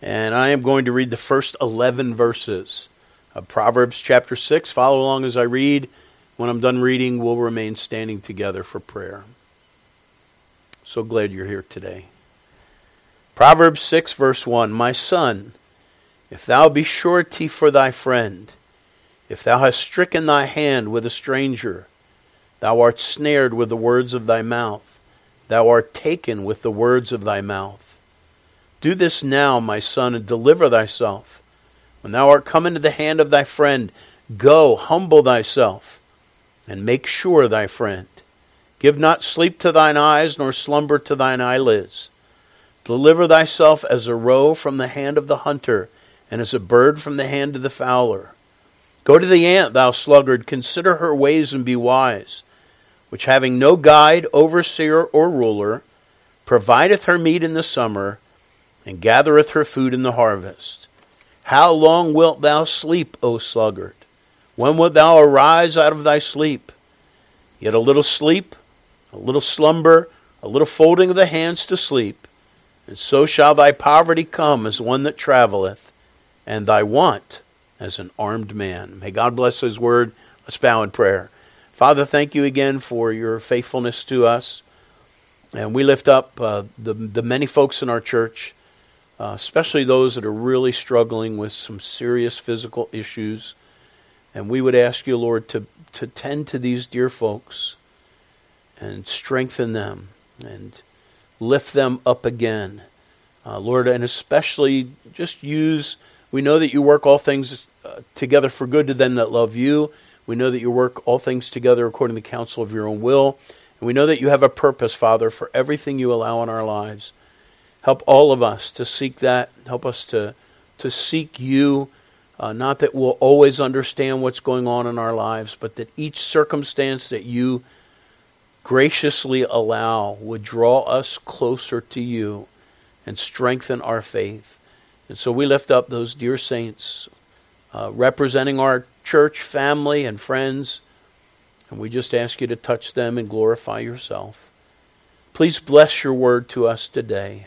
And I am going to read the first 11 verses of Proverbs chapter 6. Follow along as I read. When I'm done reading, we'll remain standing together for prayer. So glad you're here today. Proverbs 6, verse 1. My son, if thou be surety for thy friend, if thou hast stricken thy hand with a stranger, thou art snared with the words of thy mouth, thou art taken with the words of thy mouth. Do this now, my son, and deliver thyself. When thou art come into the hand of thy friend, go, humble thyself, and make sure thy friend. Give not sleep to thine eyes, nor slumber to thine eyelids. Deliver thyself as a roe from the hand of the hunter, and as a bird from the hand of the fowler. Go to the ant, thou sluggard, consider her ways and be wise, which having no guide, overseer, or ruler, provideth her meat in the summer, and gathereth her food in the harvest. How long wilt thou sleep, O sluggard? When wilt thou arise out of thy sleep? Yet a little sleep, a little slumber, a little folding of the hands to sleep, and so shall thy poverty come as one that travelleth, and thy want as an armed man. May God bless His word. Let's bow in prayer. Father, thank you again for your faithfulness to us. And we lift up the many folks in our church, especially those that are really struggling with some serious physical issues. And we would ask you, Lord, to tend to these dear folks and strengthen them and lift them up again. Lord, and especially just use, we know that you work all things together for good to them that love you. We know that you work all things together according to the counsel of your own will. And we know that you have a purpose, Father, for everything you allow in our lives. Help all of us to seek that. Help us to seek you, not that we'll always understand what's going on in our lives, but that each circumstance that you graciously allow would draw us closer to you and strengthen our faith. And so we lift up those dear saints representing our church, family, and friends, and we just ask you to touch them and glorify yourself. Please bless your word to us today.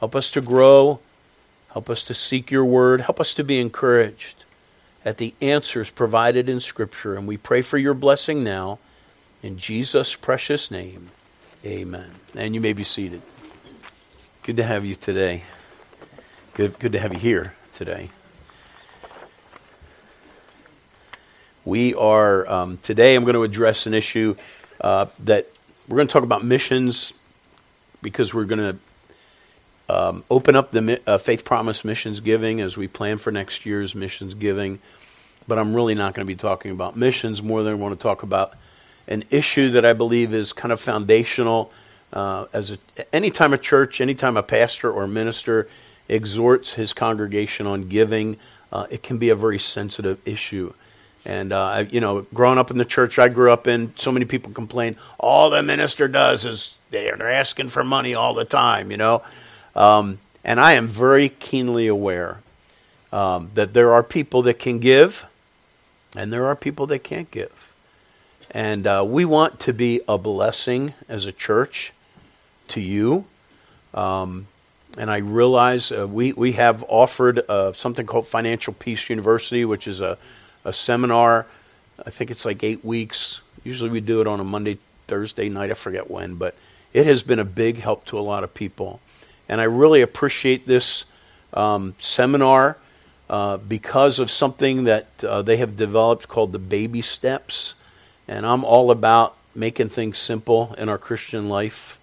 Help us to grow. Help us to seek your word. Help us to be encouraged at the answers provided in Scripture. And we pray for your blessing now. In Jesus' precious name, amen. And you may be seated. Good to have you today. Good to have you here today. We are, today I'm going to address an issue that we're going to talk about missions, because we're going to open up the Faith Promise missions giving as we plan for next year's missions giving. But I'm really not going to be talking about missions more than I want to talk about an issue that I believe is kind of foundational. Anytime a church, anytime a pastor or minister exhorts his congregation on giving, it can be a very sensitive issue. And, growing up in the church I grew up in, so many people complain, all the minister does is they're asking for money all the time, And I am very keenly aware that there are people that can give and there are people that can't give. And we want to be a blessing as a church to you. And I realize we have offered something called Financial Peace University, which is a seminar. I think it's like 8 weeks. Usually we do it on a Monday, Thursday night. I forget when, but it has been a big help to a lot of people. And I really appreciate this seminar because of something that they have developed called the baby steps. And I'm all about making things simple in our Christian life.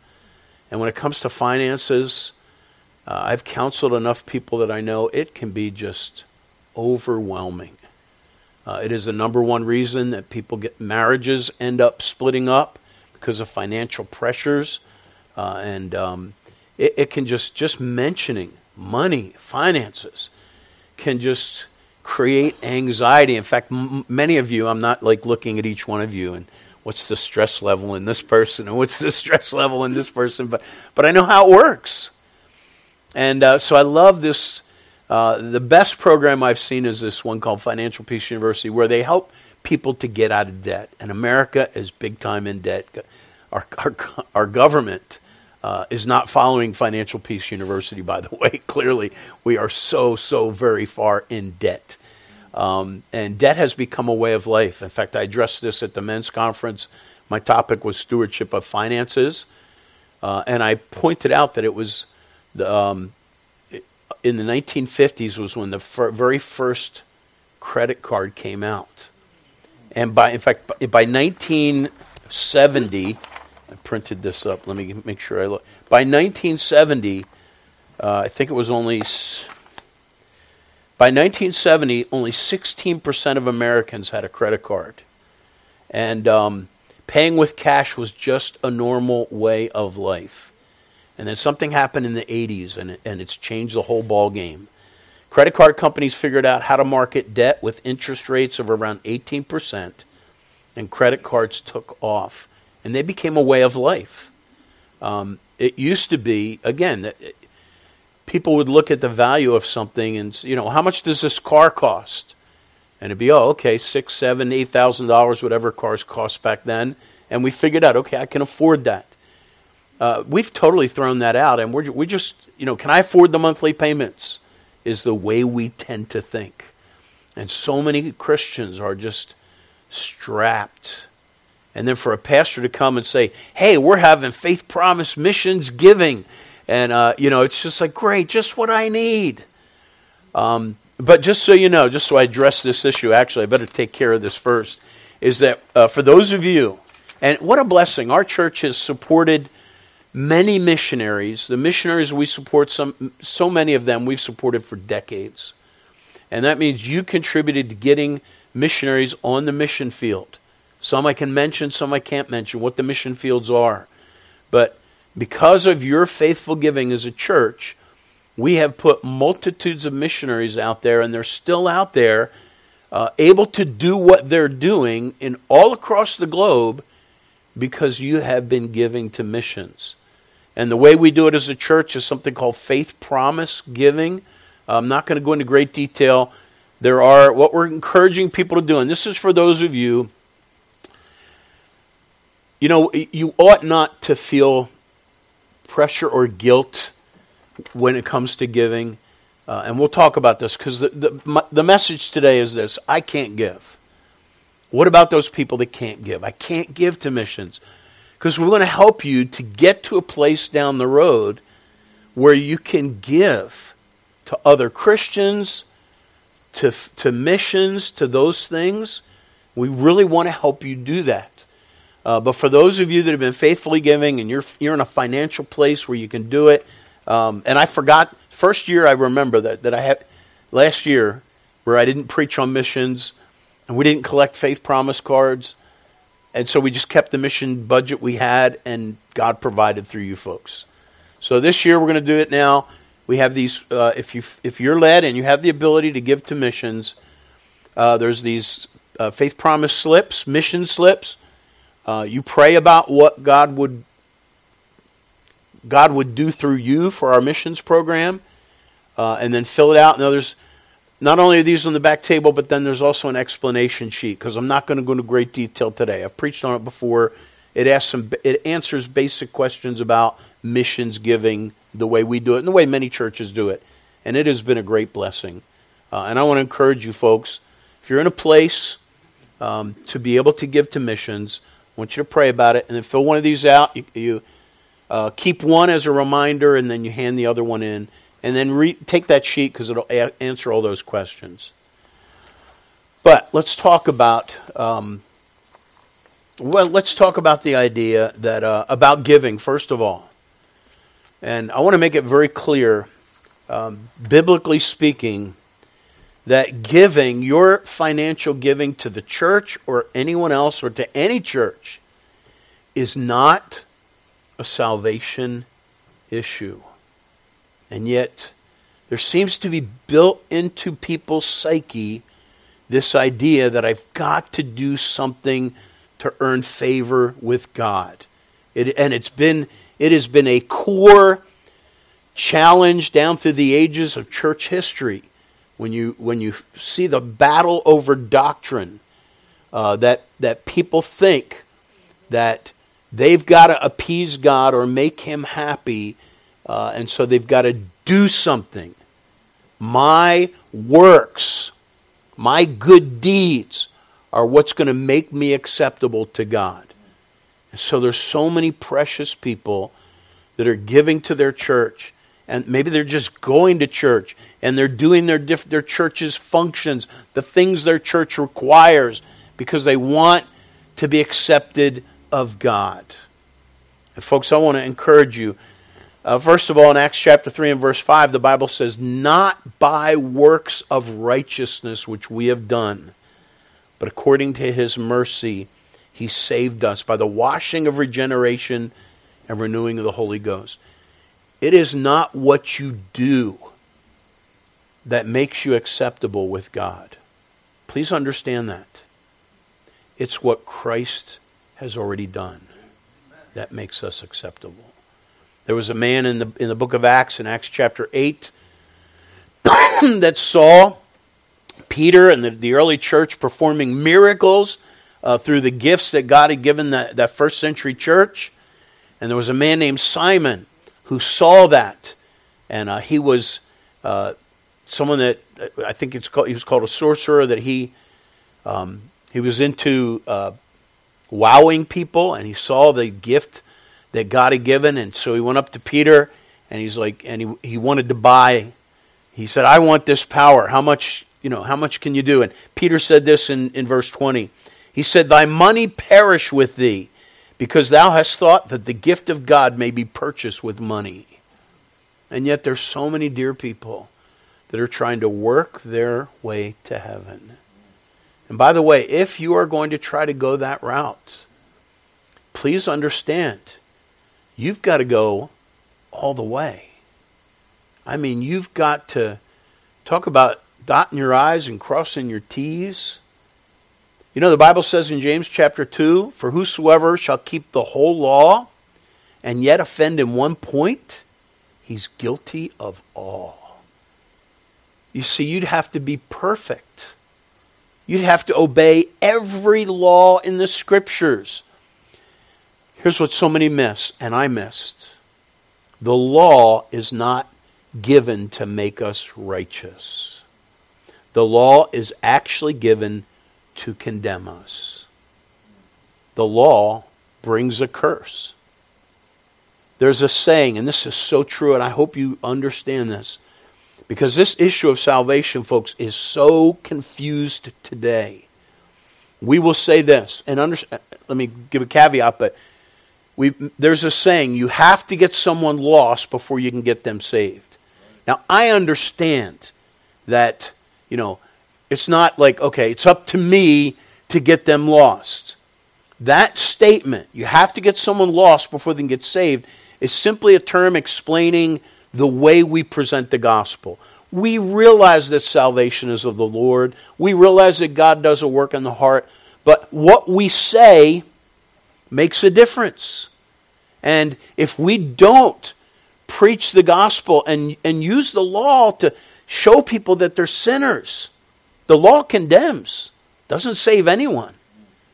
And when it comes to finances, I've counseled enough people that I know it can be just overwhelming. It is the number one reason that marriages end up splitting up because of financial pressures. It can just mentioning money, finances, can just create anxiety. In fact, many of you, I'm not like looking at each one of you and what's the stress level in this person and what's the stress level in this person, but I know how it works. And so I love this. The best program I've seen is this one called Financial Peace University, where they help people to get out of debt. And America is big time in debt. Our government is not following Financial Peace University, by the way. Clearly, we are so very far in debt. And debt has become a way of life. In fact, I addressed this at the men's conference. My topic was stewardship of finances. And I pointed out that it was in the 1950s was when the very first credit card came out. And by 1970, I printed this up. Let me make sure I look. By 1970, by 1970, only 16% of Americans had a credit card. And paying with cash was just a normal way of life. And then something happened in the 80s, and it's changed the whole ball game. Credit card companies figured out how to market debt with interest rates of around 18%, and credit cards took off. And they became a way of life. It used to be, again, people would look at the value of something and, how much does this car cost? And it'd be, $6,000, $7,000, $8,000, whatever cars cost back then. And we figured out, I can afford that. We've totally thrown that out. And we just, can I afford the monthly payments is the way we tend to think. And so many Christians are just strapped. And then for a pastor to come and say, hey, we're having Faith Promise Missions Giving. And, it's just like, great, just what I need. But just so you know, just so I address this issue, actually, I better take care of this first, is that for those of you, and what a blessing, our church has supported many missionaries. The missionaries we support, so many of them we've supported for decades. And that means you contributed to getting missionaries on the mission field. Some I can mention, some I can't mention, what the mission fields are. But because of your faithful giving as a church, we have put multitudes of missionaries out there, and they're still out there, able to do what they're doing in all across the globe because you have been giving to missions. And the way we do it as a church is something called Faith Promise Giving. I'm not going to go into great detail. What we're encouraging people to do, and this is for those of you, you ought not to feel pressure or guilt when it comes to giving. And we'll talk about this because the message today is this: I can't give. What about those people that can't give? I can't give to missions. Because we want to help you to get to a place down the road where you can give to other Christians, to missions, to those things. We really want to help you do that. But for those of you that have been faithfully giving and you're in a financial place where you can do it, and I forgot, first year I remember that I had, last year, where I didn't preach on missions, and we didn't collect Faith Promise cards, and so we just kept the mission budget we had, and God provided through you folks. So this year we're going to do it now. We have these, if you're led and you have the ability to give to missions, there's these Faith Promise slips, mission slips. You pray about what God would do through you for our missions program, and then fill it out. Now, there's not only are these on the back table, but then there's also an explanation sheet, because I'm not going to go into great detail today. I've preached on it before. It answers basic questions about missions giving, the way we do it, and the way many churches do it. And it has been a great blessing. And I want to encourage you folks, if you're in a place to be able to give to missions, I want you to pray about it, and then fill one of these out. You keep one as a reminder, and then you hand the other one in. And then take that sheet, because it'll answer all those questions. But let's talk about the idea that about giving, first of all. And I want to make it very clear, biblically speaking, that giving, your financial giving to the church or anyone else or to any church, is not a salvation issue. And yet, there seems to be built into people's psyche this idea that I've got to do something to earn favor with God. It has been a core challenge down through the ages of church history. When you see the battle over doctrine, that people think that They've got to appease God or make him happy, and so they've got to do something. My works, my good deeds are what's going to make me acceptable to God. And so there's so many precious people that are giving to their church, and maybe they're just going to church, and they're doing their church's functions, the things their church requires, because they want to be accepted of God. And folks, I want to encourage you. First of all, in Acts chapter 3 and verse 5, the Bible says, "Not by works of righteousness which we have done, but according to his mercy he saved us by the washing of regeneration and renewing of the Holy Ghost." It is not what you do that makes you acceptable with God. Please understand that. It's what Christ has already done that makes us acceptable. There was a man in the book of Acts, in Acts chapter 8, that saw Peter and the early church performing miracles through the gifts that God had given that first century church. And there was a man named Simon who saw that, and he was someone that I think he was called a sorcerer. That he was into wowing people, and he saw the gift that God had given, and so he went up to Peter, and he's like, and he wanted to buy. He said, "I want this power. How much? How much can you do?" And Peter said this in verse 20. He said, "Thy money perish with thee, because thou hast thought that the gift of God may be purchased with money." And yet there's so many dear people that are trying to work their way to heaven. And by the way, if you are going to try to go that route, please understand, you've got to go all the way. I mean, you've got to talk about dotting your I's and crossing your T's. The Bible says in James chapter 2, "For whosoever shall keep the whole law and yet offend in one point, he's guilty of all." You see, you'd have to be perfect. You'd have to obey every law in the Scriptures. Here's what so many miss, and I missed. The law is not given to make us righteous. The law is actually given to condemn us. The law brings a curse. There's a saying, and this is so true, and I hope you understand this, because this issue of salvation, folks, is so confused today. We will say this, and let me give a caveat, but there's a saying, you have to get someone lost before you can get them saved. Now, I understand that, it's not like, okay, it's up to me to get them lost. That statement, you have to get someone lost before they can get saved, is simply a term explaining the way we present the gospel. We realize that salvation is of the Lord. We realize that God does a work in the heart. But what we say makes a difference. And if we don't preach the gospel and use the law to show people that they're sinners, the law condemns, doesn't save anyone.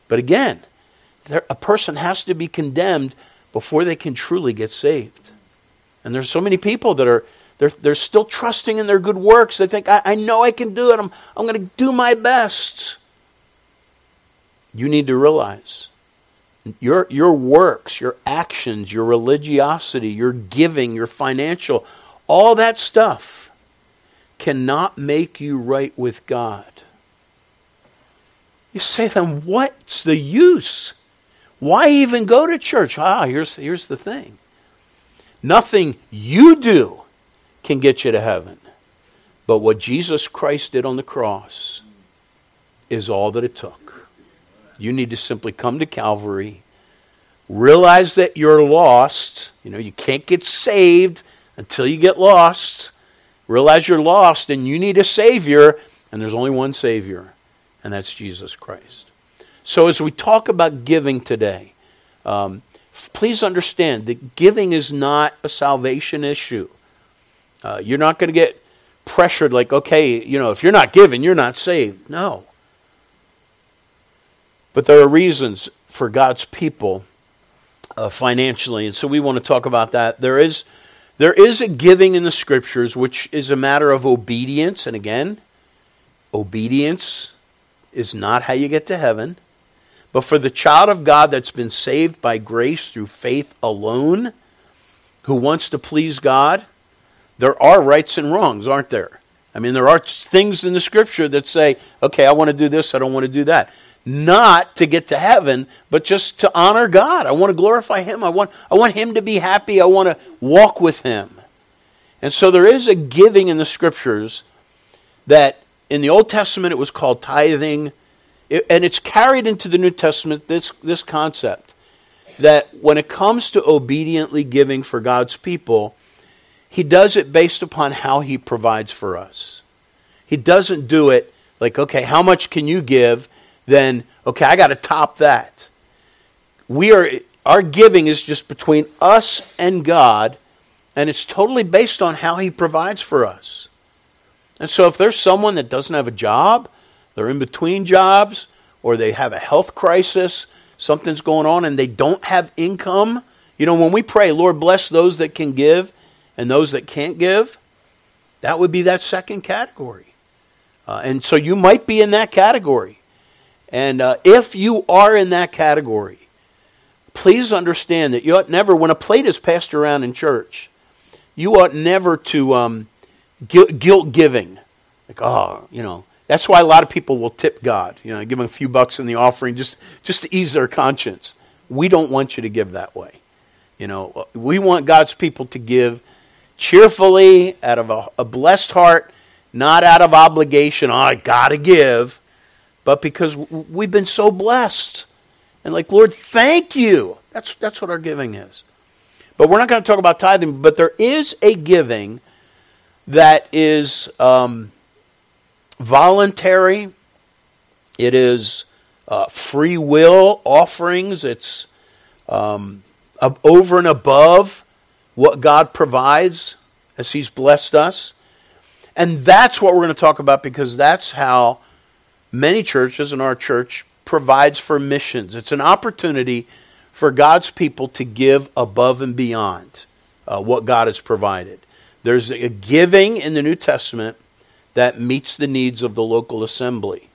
But again, a person has to be condemned before they can truly get saved. And there's so many people that are they're still trusting in their good works. They think, I know I can do it. I'm going to do my best. You need to realize your works, your actions, your religiosity, your giving, your financial, all that stuff cannot make you right with God. You say, then what's the use? Why even go to church? Here's the thing. Nothing you do can get you to heaven. But what Jesus Christ did on the cross is all that it took. You need to simply come to Calvary, realize that you're lost. You can't get saved until you get lost. Realize you're lost and you need a Savior, and there's only one Savior, and that's Jesus Christ. So as we talk about giving today, please understand that giving is not a salvation issue. You're not going to get pressured like, okay, if you're not giving, you're not saved. No. But there are reasons for God's people financially. And so we want to talk about that. There is a giving in the Scriptures, which is a matter of obedience. And again, obedience is not how you get to heaven. But for the child of God that's been saved by grace through faith alone, who wants to please God, there are rights and wrongs, aren't there? I mean, there are things in the Scripture that say, okay, I want to do this, I don't want to do that. Not to get to heaven, but just to honor God. I want to glorify Him. I want Him to be happy. I want to walk with Him. And so there is a giving in the Scriptures that in the Old Testament it was called tithing, and it's carried into the New Testament, this concept, that when it comes to obediently giving for God's people, He does it based upon how He provides for us. He doesn't do it like, okay, how much can you give? Then, okay, I got to top that. Our giving is just between us and God, and it's totally based on how He provides for us. And so if there's someone that doesn't have a job, they're in between jobs, or they have a health crisis, something's going on, and they don't have income. You know, when we pray, Lord, bless those that can give and those that can't give, that would be that second category. And so you might be in that category. And if you are in that category, please understand that you ought never, when a plate is passed around in church, you ought never to guilt giving. Like, that's why a lot of people will tip God. You know, give Him a few bucks in the offering just to ease their conscience. We don't want you to give that way. You know, we want God's people to give cheerfully, out of a blessed heart, not out of obligation. Oh, I got to give. But because we've been so blessed. And like, Lord, thank you. That's what our giving is. But we're not going to talk about tithing, but there is a giving that is voluntary. It is free will offerings. It's over and above what God provides as He's blessed us. And that's what we're going to talk about, because that's how many churches, in our church, provides for missions. It's an opportunity for God's people to give above and beyond what God has provided. There's a giving in the New Testament that meets the needs of the local assembly.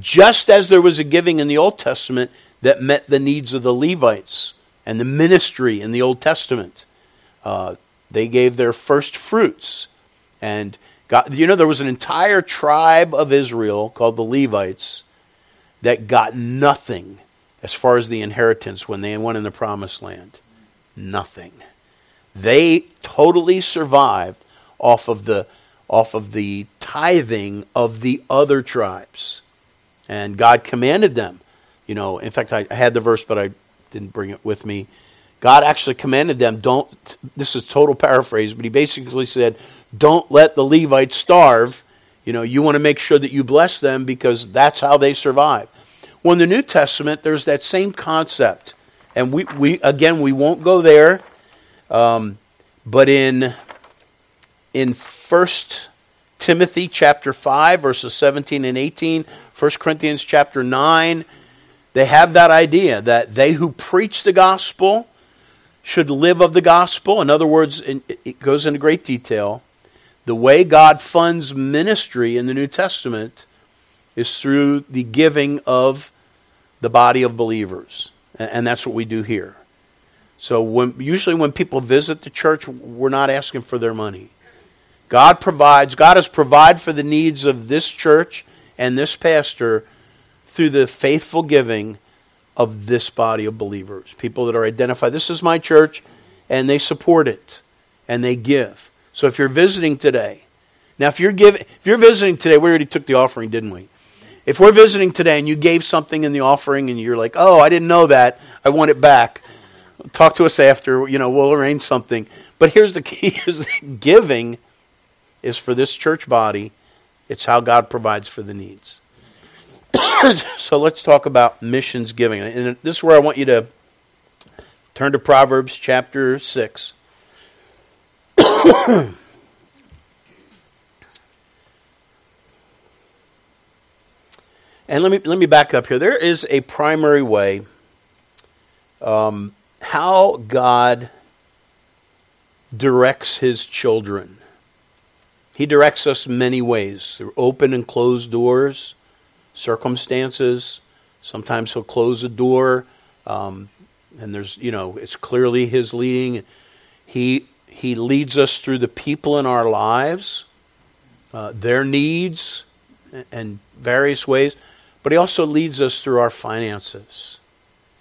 Just as there was a giving in the Old Testament that met the needs of the Levites and the ministry in the Old Testament. They gave their first fruits, and God, you know, there was an entire tribe of Israel called the Levites that got nothing as far as the inheritance when they went in the Promised Land. Nothing. They totally survived off of the tithing of the other tribes. And God commanded them. You know, in fact, I had the verse, but I didn't bring it with me. God actually commanded them, this is total paraphrase, but He basically said, don't let the Levites starve. You know, you want to make sure that you bless them, because that's how they survive. Well, in the New Testament, there's that same concept. And we won't go there. But in 1 Timothy chapter 5, verses 17 and 18, 1 Corinthians chapter 9, they have that idea that they who preach the gospel should live of the gospel. In other words, it goes into great detail. The way God funds ministry in the New Testament is through the giving of the body of believers. And that's what we do here. So usually when people visit the church, we're not asking for their money. God has provided for the needs of this church and this pastor through the faithful giving of this body of believers. People that are identified, this is my church, and they support it, and they give. So if you're visiting today, now if you're visiting today, we already took the offering, didn't we? If we're visiting today and you gave something in the offering and you're like, oh, I didn't know that, I want it back, talk to us after, you know, we'll arrange something. But here's the key, giving is for this church body. It's how God provides for the needs. So let's talk about missions giving. And this is where I want you to turn to Proverbs chapter 6. And let me back up here. There is a primary way how God directs his children. He directs us many ways, through open and closed doors, circumstances. Sometimes he'll close a door, and there's, it's clearly his leading. He leads us through the people in our lives, their needs, and various ways. But he also leads us through our finances.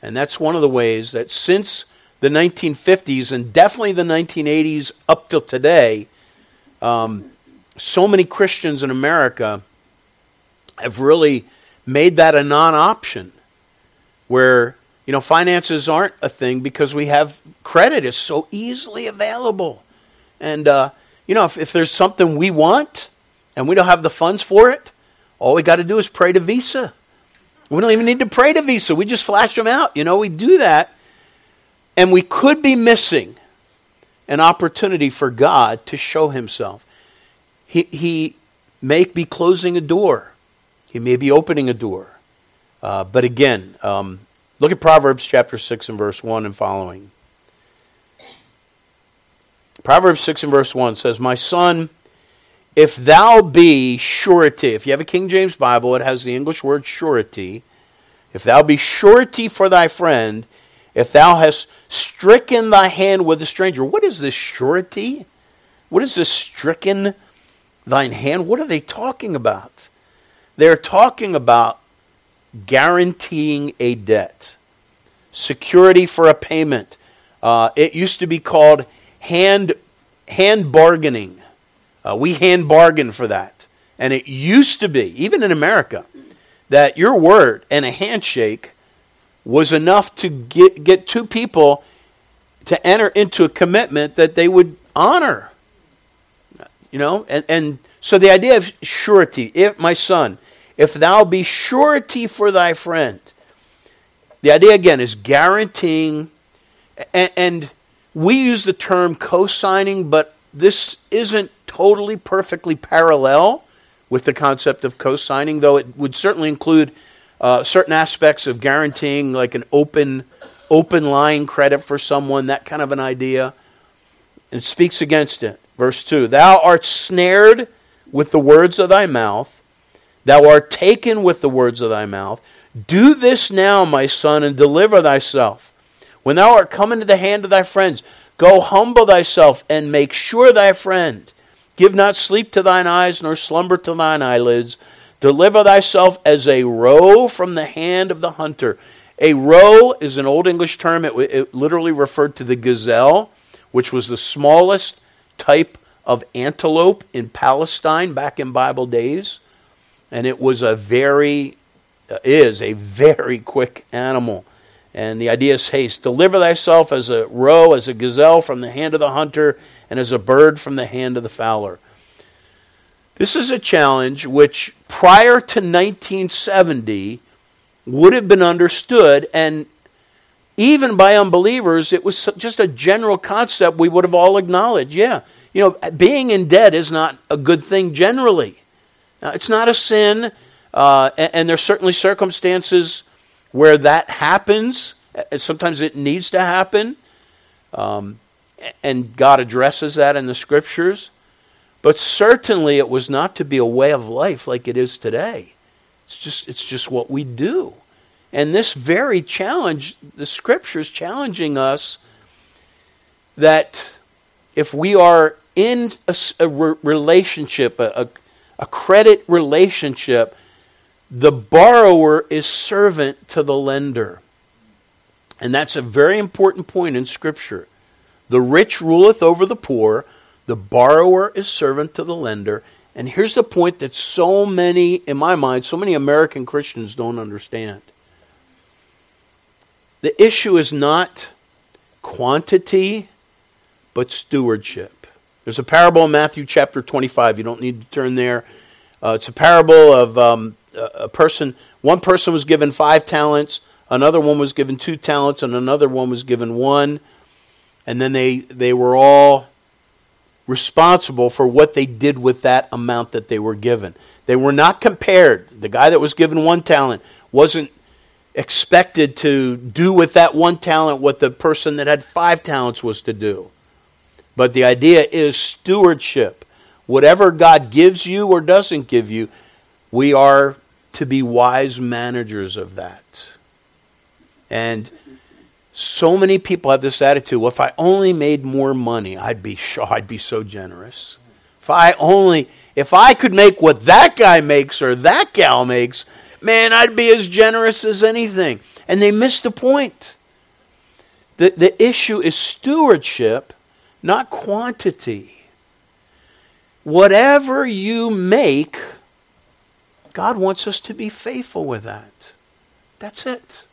And that's one of the ways that since the 1950s and definitely the 1980s up till today, so many Christians in America have really made that a non-option, where finances aren't a thing because we have credit is so easily available. And if there's something we want and we don't have the funds for it, all we got to do is pray to Visa. We don't even need to pray to Visa. We just flash them out. We do that, and we could be missing an opportunity for God to show himself. He may be closing a door. He may be opening a door. But again, look at Proverbs chapter 6 and verse 1 and following. Proverbs 6 and verse 1 says, "My son, if thou be surety," if you have a King James Bible, it has the English word surety. "If thou be surety for thy friend, if thou hast stricken thy hand with a stranger." What is this surety? What is this stricken thine hand? What are they talking about? They're talking about guaranteeing a debt, security for a payment. It used to be called hand bargaining. We hand bargain for that. And it used to be, even in America, that your word and a handshake was enough to get two people to enter into a commitment that they would honor. And so the idea of surety, if my son, if thou be surety for thy friend. The idea, again, is guaranteeing. And we use the term co-signing, but this isn't totally perfectly parallel with the concept of co-signing, though it would certainly include certain aspects of guaranteeing, like an open line credit for someone, that kind of an idea. It speaks against it. Verse 2, "Thou art snared with the words of thy mouth. Thou art taken with the words of thy mouth. Do this now, my son, and deliver thyself. When thou art come into the hand of thy friends, go humble thyself and make sure thy friend. Give not sleep to thine eyes, nor slumber to thine eyelids. Deliver thyself as a roe from the hand of the hunter." A roe is an Old English term. It literally referred to the gazelle, which was the smallest type of antelope in Palestine back in Bible days. And it was a very quick animal. And the idea is haste. Deliver thyself as a roe, as a gazelle from the hand of the hunter, and as a bird from the hand of the fowler. This is a challenge which prior to 1970 would have been understood, and even by unbelievers, it was just a general concept we would have all acknowledged. Yeah, being in debt is not a good thing generally. Now, it's not a sin, and there's certainly circumstances where that happens. Sometimes it needs to happen, and God addresses that in the Scriptures. But certainly it was not to be a way of life like it is today. It's just what we do. And this very challenge, the Scriptures challenging us that if we are in a relationship, a credit relationship, the borrower is servant to the lender. And that's a very important point in Scripture. The rich ruleth over the poor, the borrower is servant to the lender. And here's the point that so many, in my mind, so many American Christians don't understand. The issue is not quantity, but stewardship. There's a parable in Matthew chapter 25. You don't need to turn there. It's a parable of a person. One person was given 5 talents, another one was given 2 talents, and another one was given 1. And then they were all responsible for what they did with that amount that they were given. They were not compared. The guy that was given 1 talent wasn't expected to do with that one talent what the person that had 5 talents was to do. But the idea is stewardship. Whatever God gives you or doesn't give you, we are to be wise managers of that. And so many people have this attitude, well, if I only made more money, I'd be so generous. If I could make what that guy makes or that gal makes, man, I'd be as generous as anything. And they miss the point. The issue is stewardship, not quantity. Whatever you make, God wants us to be faithful with that. That's it.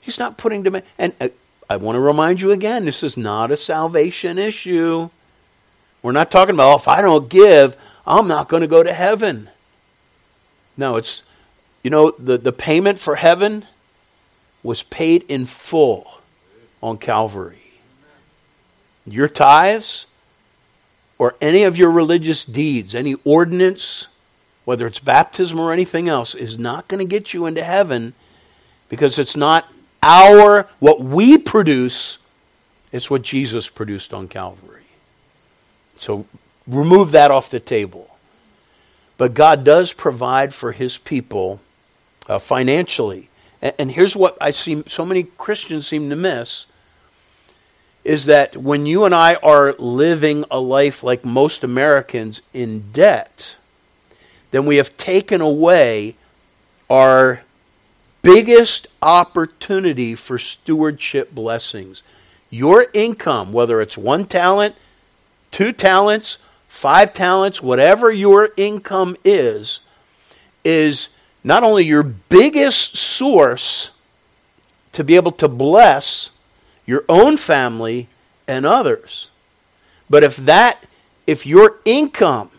He's not putting demand. And I want to remind you again, this is not a salvation issue. We're not talking about, oh, if I don't give, I'm not going to go to heaven. No, it's, you know, the payment for heaven was paid in full on Calvary. Your tithes or any of your religious deeds, any ordinance, whether it's baptism or anything else, is not going to get you into heaven because it's not what we produce, it's what Jesus produced on Calvary. So remove that off the table. But God does provide for His people financially. And here's what I see so many Christians seem to miss, is that when you and I are living a life like most Americans in debt, then we have taken away our biggest opportunity for stewardship blessings. Your income, whether it's 1 talent, 2 talents, 5 talents, whatever your income is not only your biggest source to be able to bless your own family and others, but if your income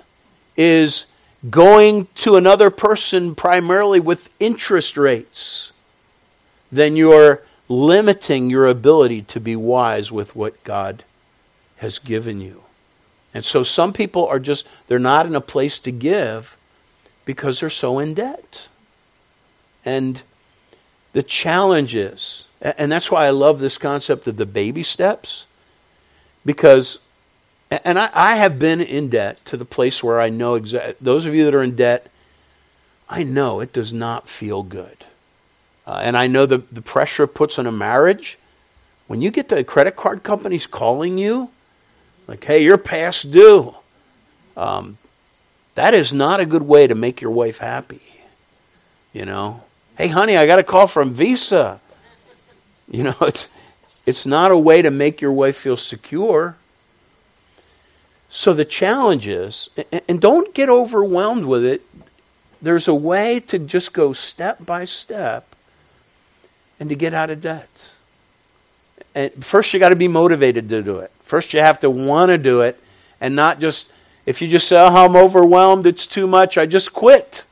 is going to another person primarily with interest rates, then you're limiting your ability to be wise with what God has given you. And so some people are just, they're not in a place to give because they're so in debt. And the challenge is, and that's why I love this concept of the baby steps, because, and I have been in debt to the place where I know exactly, those of you that are in debt, I know it does not feel good. And I know the pressure it puts on a marriage. When you get the credit card companies calling you, like, hey, you're past due. That is not a good way to make your wife happy. You know, hey, honey, I got a call from Visa. You know, it's not a way to make your wife feel secure. So the challenge is, and don't get overwhelmed with it. There's a way to just go step by step and to get out of debt. And first, you got to be motivated to do it. First, you have to want to do it, and not just, if you just say, oh, I'm overwhelmed, it's too much, I just quit.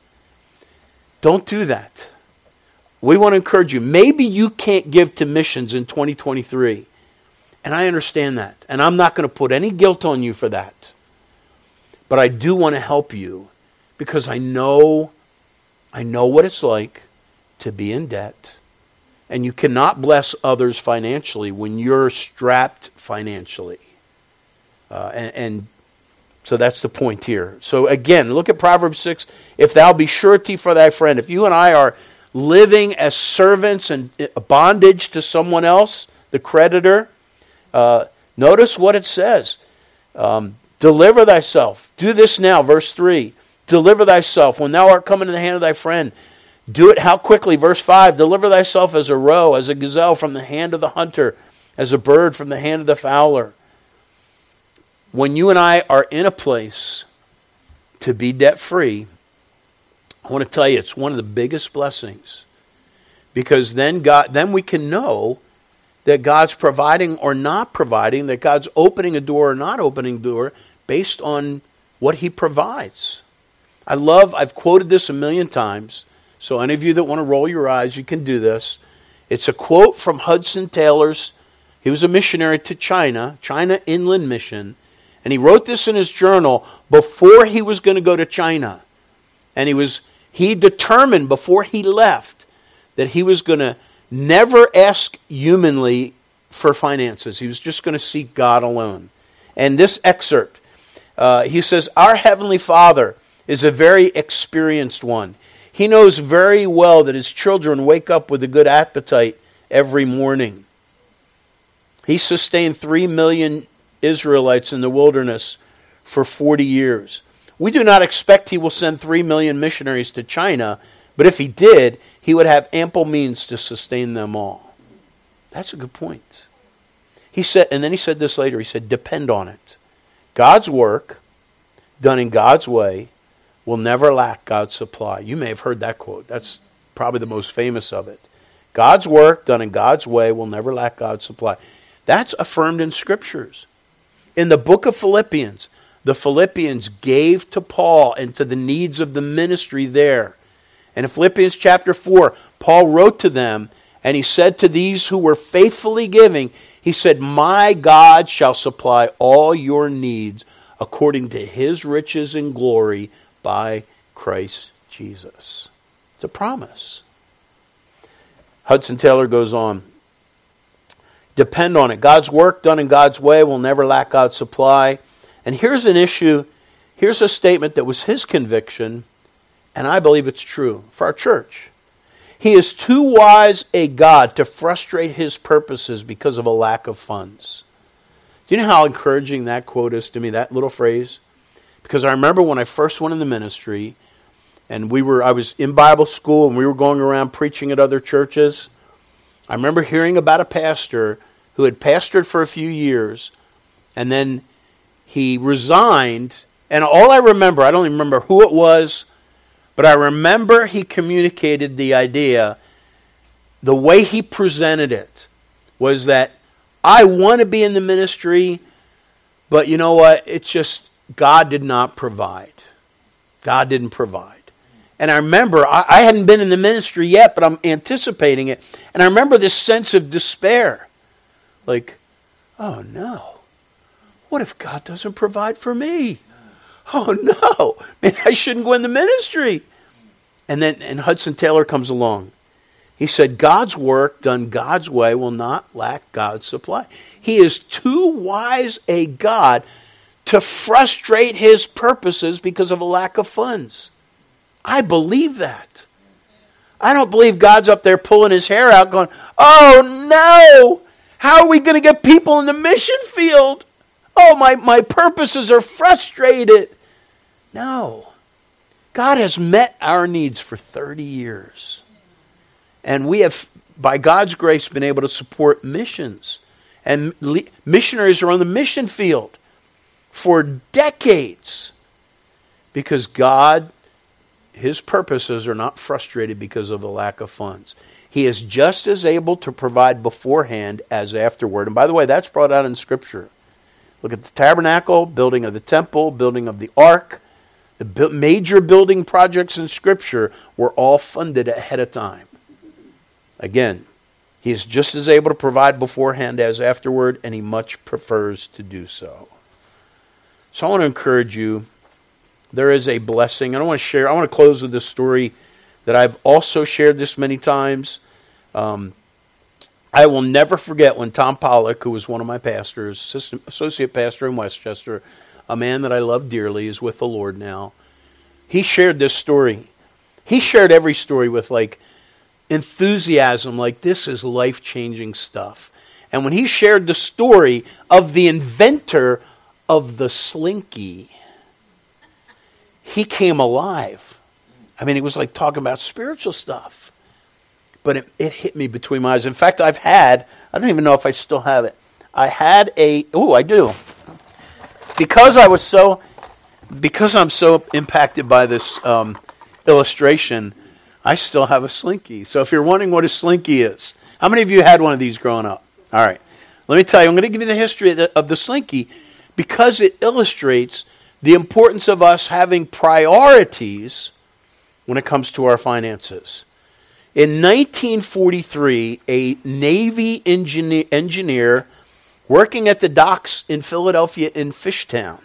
Don't do that. We want to encourage you. Maybe you can't give to missions in 2023, and I understand that, and I'm not going to put any guilt on you for that. But I do want to help you, because I know what it's like to be in debt. And you cannot bless others financially when you're strapped financially. And so that's the point here. So again, look at Proverbs 6. If thou be surety for thy friend. If you and I are living as servants and bondage to someone else, the creditor, notice what it says. Deliver thyself. Do this now, verse 3. Deliver thyself when thou art come into the hand of thy friend. Do it how quickly? Verse 5, deliver thyself as a roe, as a gazelle from the hand of the hunter, as a bird from the hand of the fowler. When you and I are in a place to be debt-free, I want to tell you, it's one of the biggest blessings. Because then we can know that God's providing or not providing, that God's opening a door or not opening a door, based on what He provides. I've quoted this a million times, so any of you that want to roll your eyes, you can do this. It's a quote from Hudson Taylor's. He was a missionary to China, China Inland Mission. And he wrote this in his journal before he was going to go to China. And he determined before he left that he was going to never ask humanly for finances. He was just going to seek God alone. And this excerpt, he says, "Our Heavenly Father is a very experienced one. He knows very well that his children wake up with a good appetite every morning. He sustained 3 million Israelites in the wilderness for 40 years. We do not expect he will send 3 million missionaries to China, but if he did, he would have ample means to sustain them all." That's a good point. He said, and then he said this later, he said, "Depend on it. God's work, done in God's way, will never lack God's supply." You may have heard that quote. That's probably the most famous of it. God's work, done in God's way, will never lack God's supply. That's affirmed in Scriptures. In the book of Philippians, the Philippians gave to Paul and to the needs of the ministry there. And in Philippians chapter 4, Paul wrote to them, and he said to these who were faithfully giving, he said, "My God shall supply all your needs according to his riches and glory by Christ Jesus." It's a promise. Hudson Taylor goes on, "Depend on it. God's work done in God's way will never lack God's supply." And here's an issue, here's a statement that was his conviction, and I believe it's true for our church. He is too wise a God to frustrate his purposes because of a lack of funds. Do you know how encouraging that quote is to me, that little phrase? Because I remember when I first went in the ministry, and I was in Bible school, and we were going around preaching at other churches. I remember hearing about a pastor who had pastored for a few years, and then he resigned, and all I remember, I don't even remember who it was, but I remember he communicated the idea. The way he presented it was that, "I want to be in the ministry, but you know what? It's just God did not provide. God didn't provide." And I remember, I hadn't been in the ministry yet, but I'm anticipating it. And I remember this sense of despair. Like, oh no. What if God doesn't provide for me? Oh no. Man, I shouldn't go in the ministry. And Hudson Taylor comes along. He said, "God's work done God's way will not lack God's supply." He is too wise a God to frustrate his purposes because of a lack of funds. I believe that. I don't believe God's up there pulling his hair out going, "Oh no, how are we going to get people in the mission field? Oh, my purposes are frustrated." No. God has met our needs for 30 years. And we have, by God's grace, been able to support missions. And missionaries are on the mission field for decades because God, his purposes are not frustrated because of the lack of funds. He is just as able to provide beforehand as afterward. And by the way, that's brought out in Scripture. Look at the tabernacle, building of the temple, building of the ark. The major building projects in Scripture were all funded ahead of time. Again, he is just as able to provide beforehand as afterward, and he much prefers to do so. So I want to encourage you. There is a blessing. I want to close with this story that I've also shared this many times. I will never forget when Tom Pollock, who was one of my pastors, associate pastor in Westchester, a man that I love dearly, is with the Lord now. He shared this story. He shared every story with enthusiasm, this is life-changing stuff. And when he shared the story of the inventor of the Slinky, he came alive. I mean, it was like talking about spiritual stuff. But it hit me between my eyes. In fact, I don't even know if I still have it. I do. Because I'm so impacted by this illustration, I still have a Slinky. So if you're wondering what a Slinky is, how many of you had one of these growing up? All right. Let me tell you, I'm going to give you the history of the Slinky because it illustrates the importance of us having priorities when it comes to our finances. In 1943, a Navy engineer working at the docks in Philadelphia in Fishtown,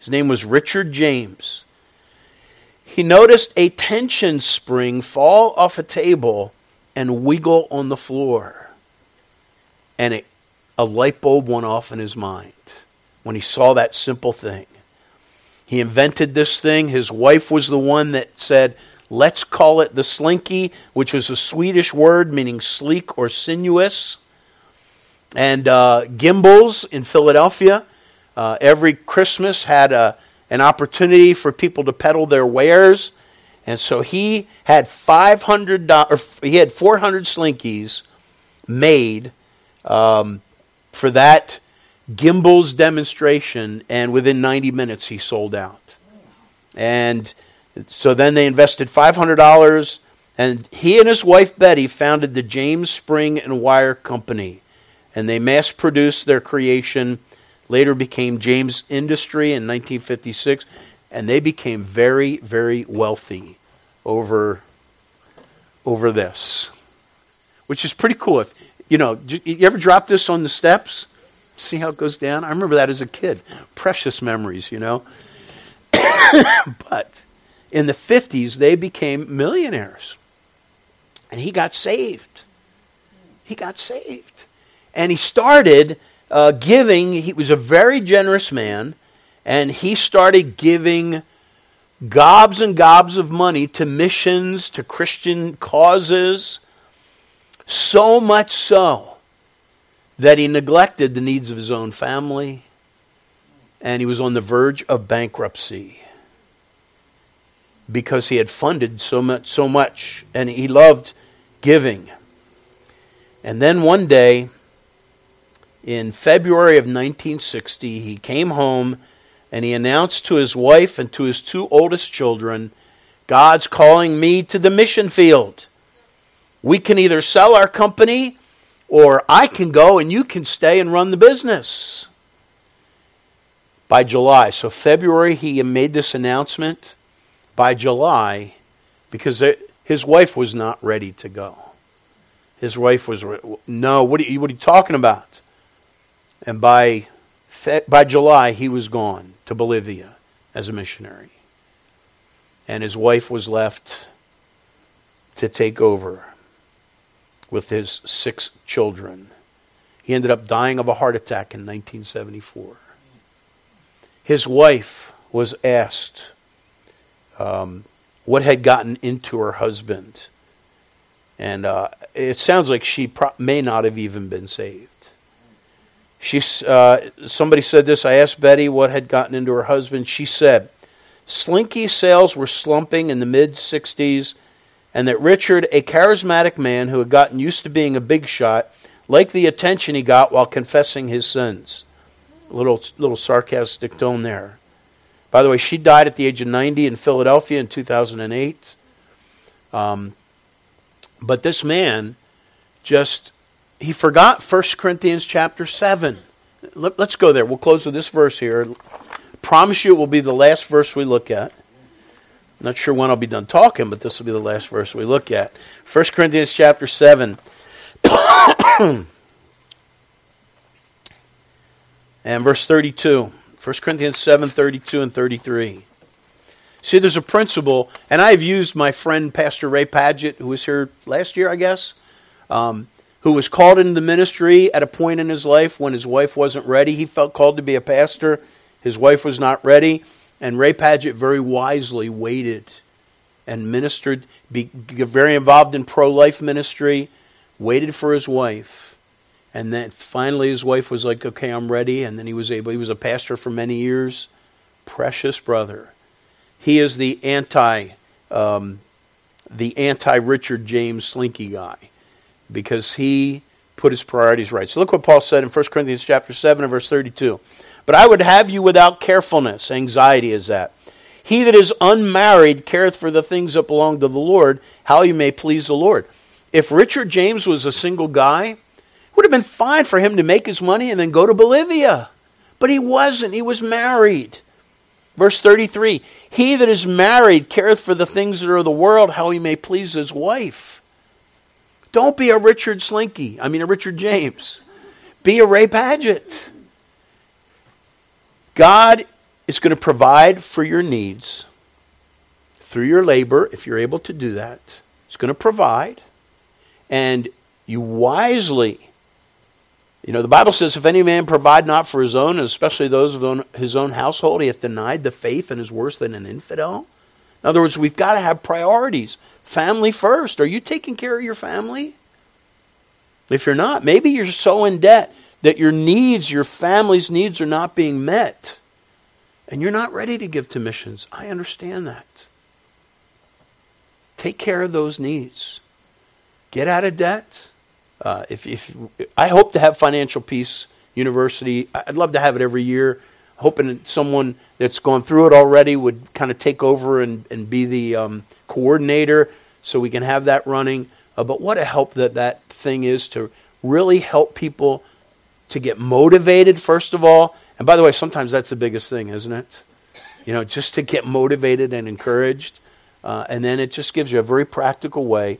his name was Richard James, he noticed a tension spring fall off a table and wiggle on the floor. And a light bulb went off in his mind when he saw that simple thing. He invented this thing. His wife was the one that said, let's call it the slinky, which was a Swedish word meaning sleek or sinuous. And Gimbels in Philadelphia, every Christmas had an opportunity for people to peddle their wares. And so he had he had 400 slinkies made for that Gimbels demonstration, and within 90 minutes he sold out. And so then they invested $500, and he and his wife Betty founded the James Spring and Wire Company, and they mass produced their creation. Later became James Industry in 1956, and they became very, very wealthy over this, which is pretty cool. If you ever drop this on the steps? See how it goes down? I remember that as a kid. Precious memories, But in the 50s, they became millionaires. And he got saved. And he started giving. He was a very generous man. And he started giving gobs and gobs of money to missions, to Christian causes. So much so that he neglected the needs of his own family, and he was on the verge of bankruptcy because he had funded so much, and he loved giving. And then one day, in February of 1960, he came home and he announced to his wife and to his two oldest children, God's calling me to the mission field. We can either sell our company, or I can go and you can stay and run the business. By July, so February he made this announcement. By July, because his wife was not ready to go. His wife was, no, what are you talking about? And by July he was gone to Bolivia as a missionary. And his wife was left to take over with his 6 children. He ended up dying of a heart attack in 1974. His wife was asked what had gotten into her husband. And it sounds like she may not have even been saved. Somebody said this, I asked Betty what had gotten into her husband. She said, Slinky sales were slumping in the mid-60s, and that Richard, a charismatic man who had gotten used to being a big shot, liked the attention he got while confessing his sins. A little sarcastic tone there. By the way, she died at the age of 90 in Philadelphia in 2008. But this man he forgot 1 Corinthians chapter 7. Let's go there. We'll close with this verse here. Promise you it will be the last verse we look at. Not sure when I'll be done talking, but this will be the last verse we look at. 1 Corinthians chapter 7. And verse 32. 1 Corinthians 7, 32 and 33. See, there's a principle, and I've used my friend Pastor Ray Padgett, who was here last year, I guess, who was called into the ministry at a point in his life when his wife wasn't ready. He felt called to be a pastor. His wife was not ready. And Ray Padgett very wisely waited and ministered, became very involved in pro-life ministry, waited for his wife. And then finally his wife was like, okay, I'm ready. And then he was a pastor for many years. Precious brother. He is the anti-Richard James slinky guy because he put his priorities right. So look what Paul said in 1 Corinthians chapter 7 and verse 32. But I would have you without carefulness. Anxiety is that. He that is unmarried careth for the things that belong to the Lord, how he may please the Lord. If Richard James was a single guy, it would have been fine for him to make his money and then go to Bolivia. But he wasn't. He was married. Verse 33, he that is married careth for the things that are of the world, how he may please his wife. Don't be a Richard James. Be a Ray Padgett. God is going to provide for your needs through your labor, if you're able to do that. He's going to provide. and you wisely, you know, the Bible says, if any man provide not for his own, and especially those of his own household, he hath denied the faith and is worse than an infidel. In other words, we've got to have priorities. Family first. Are you taking care of your family? If you're not, maybe you're so in debt that your needs, your family's needs are not being met. And you're not ready to give to missions. I understand that. Take care of those needs. Get out of debt. If I hope to have Financial Peace University. I'd love to have it every year. Hoping that someone that's gone through it already would kind of take over and be the coordinator so we can have that running. But what a help that thing is to really help people to get motivated, first of all. And by the way, sometimes that's the biggest thing, isn't it? You know, just to get motivated and encouraged. And then it just gives you a very practical way,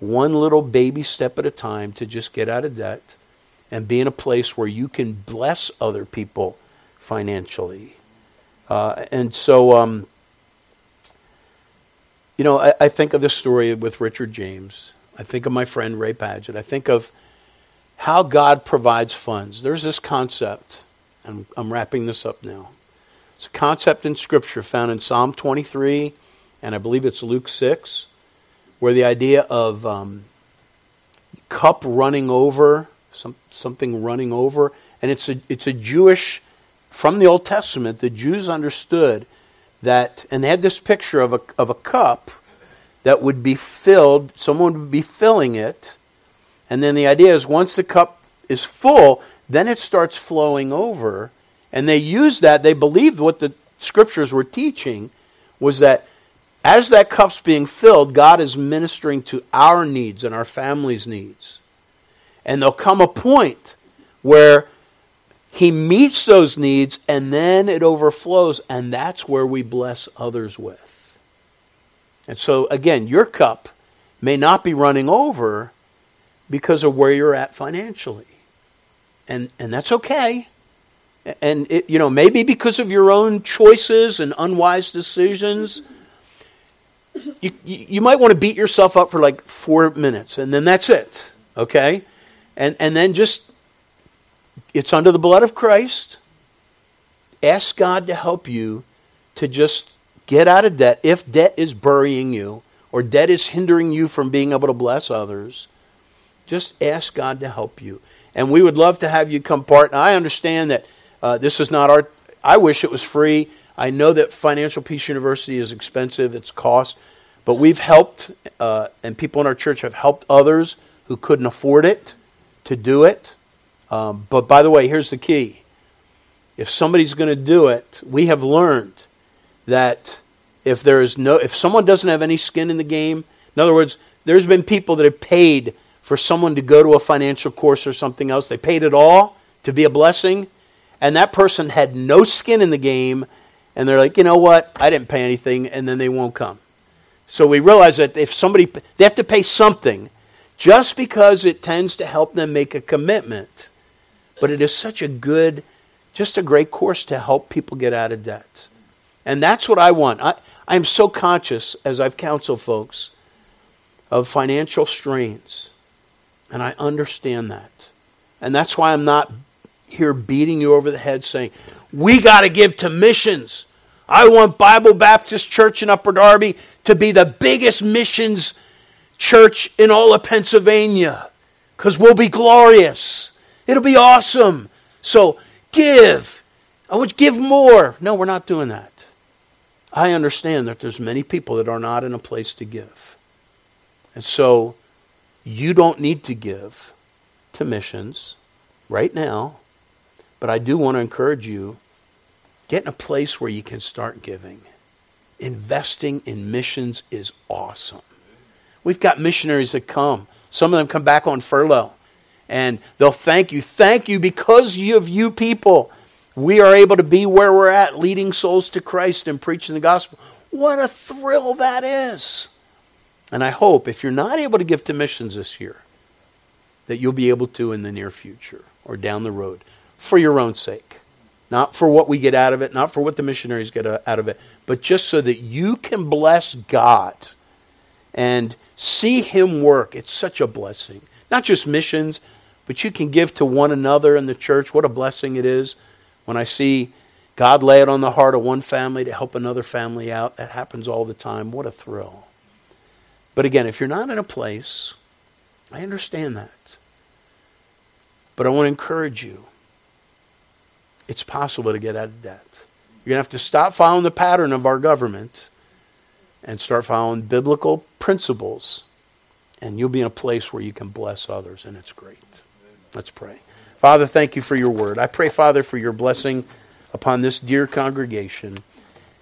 one little baby step at a time, to just get out of debt and be in a place where you can bless other people financially. I think of this story with Richard James. I think of my friend Ray Padgett. I think of how God provides funds. There's this concept, and I'm wrapping this up now. It's a concept in Scripture found in Psalm 23, and I believe it's Luke 6, where the idea of cup running over, something running over, and it's a Jewish, from the Old Testament, the Jews understood that, and they had this picture of a cup that would be filled, someone would be filling it, and then the idea is once the cup is full, then it starts flowing over. And they used that, they believed what the Scriptures were teaching was that as that cup's being filled, God is ministering to our needs and our family's needs. And there'll come a point where He meets those needs and then it overflows, and that's where we bless others with. And so again, your cup may not be running over because of where you're at financially. And that's okay. And it, you know, maybe because of your own choices and unwise decisions, you might want to beat yourself up for like 4 minutes, and then that's it, okay? And then just, it's under the blood of Christ. Ask God to help you to just get out of debt. If debt is burying you, or debt is hindering you from being able to bless others, just ask God to help you. And we would love to have you come part. And I understand that this is not our... I wish it was free. I know that Financial Peace University is expensive. It's cost. But we've helped, and people in our church have helped others who couldn't afford it to do it. But by the way, here's the key. If somebody's going to do it, we have learned that if someone doesn't have any skin in the game, in other words, there's been people that have paid for someone to go to a financial course or something else. They paid it all to be a blessing. And that person had no skin in the game. And they're like, you know what? I didn't pay anything. And then they won't come. So we realize that if somebody, they have to pay something just because it tends to help them make a commitment. But it is such a good, just a great course to help people get out of debt. And that's what I want. I'm so conscious, as I've counseled folks, of financial strains. And I understand that. And that's why I'm not here beating you over the head saying, we got to give to missions. I want Bible Baptist Church in Upper Darby to be the biggest missions church in all of Pennsylvania, because we'll be glorious. It'll be awesome. So give. I would give more. No, we're not doing that. I understand that there's many people that are not in a place to give. And so you don't need to give to missions right now, but I do want to encourage you, get in a place where you can start giving. Investing in missions is awesome. We've got missionaries that come. Some of them come back on furlough, and they'll thank you. Thank you, because of you people, we are able to be where we're at, leading souls to Christ and preaching the gospel. What a thrill that is. And I hope, if you're not able to give to missions this year, that you'll be able to in the near future or down the road, for your own sake. Not for what we get out of it, not for what the missionaries get out of it, but just so that you can bless God. And See him work. It's such a blessing. Not just missions, but you can give to one another in the church. What a blessing it is when I see God lay it on the heart of one family to help another family out. That happens all the time. What a thrill. But again, if you're not in a place, I understand that. But I want to encourage you. It's possible to get out of debt. You're going to have to stop following the pattern of our government and start following biblical principles. And you'll be in a place where you can bless others, and it's great. Let's pray. Father, thank you for your word. I pray, Father, for your blessing upon this dear congregation.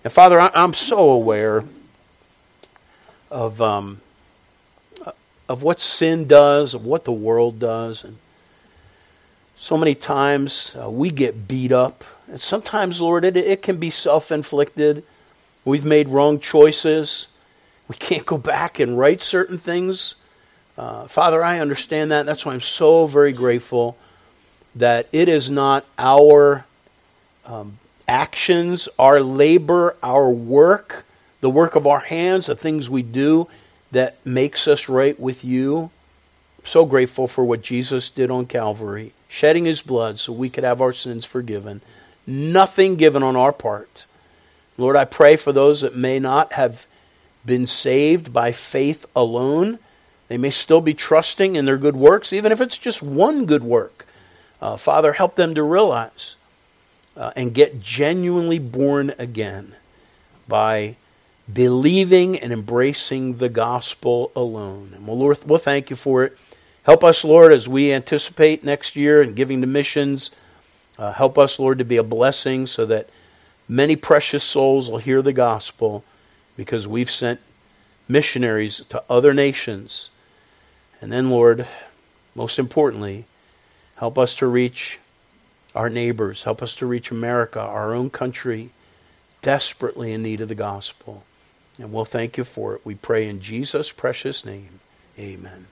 And Father, I'm so aware of what sin does, of what the world does. And so many times we get beat up. And sometimes, Lord, it can be self-inflicted. We've made wrong choices. We can't go back and right certain things. Father, I understand that. That's why I'm so very grateful that it is not our actions, our labor, our work, the work of our hands, the things we do that makes us right with you. I'm so grateful for what Jesus did on Calvary, shedding his blood so we could have our sins forgiven. Nothing given on our part. Lord, I pray for those that may not have been saved by faith alone. They may still be trusting in their good works, even if it's just one good work. Father, help them to realize and get genuinely born again by believing and embracing the gospel alone. And Lord, we'll thank you for it. Help us, Lord, as we anticipate next year and giving to missions. Help us, Lord, to be a blessing so that many precious souls will hear the gospel, because we've sent missionaries to other nations. And then, Lord, most importantly, help us to reach our neighbors. Help us to reach America, our own country, desperately in need of the gospel. And we'll thank you for it. We pray in Jesus' precious name. Amen.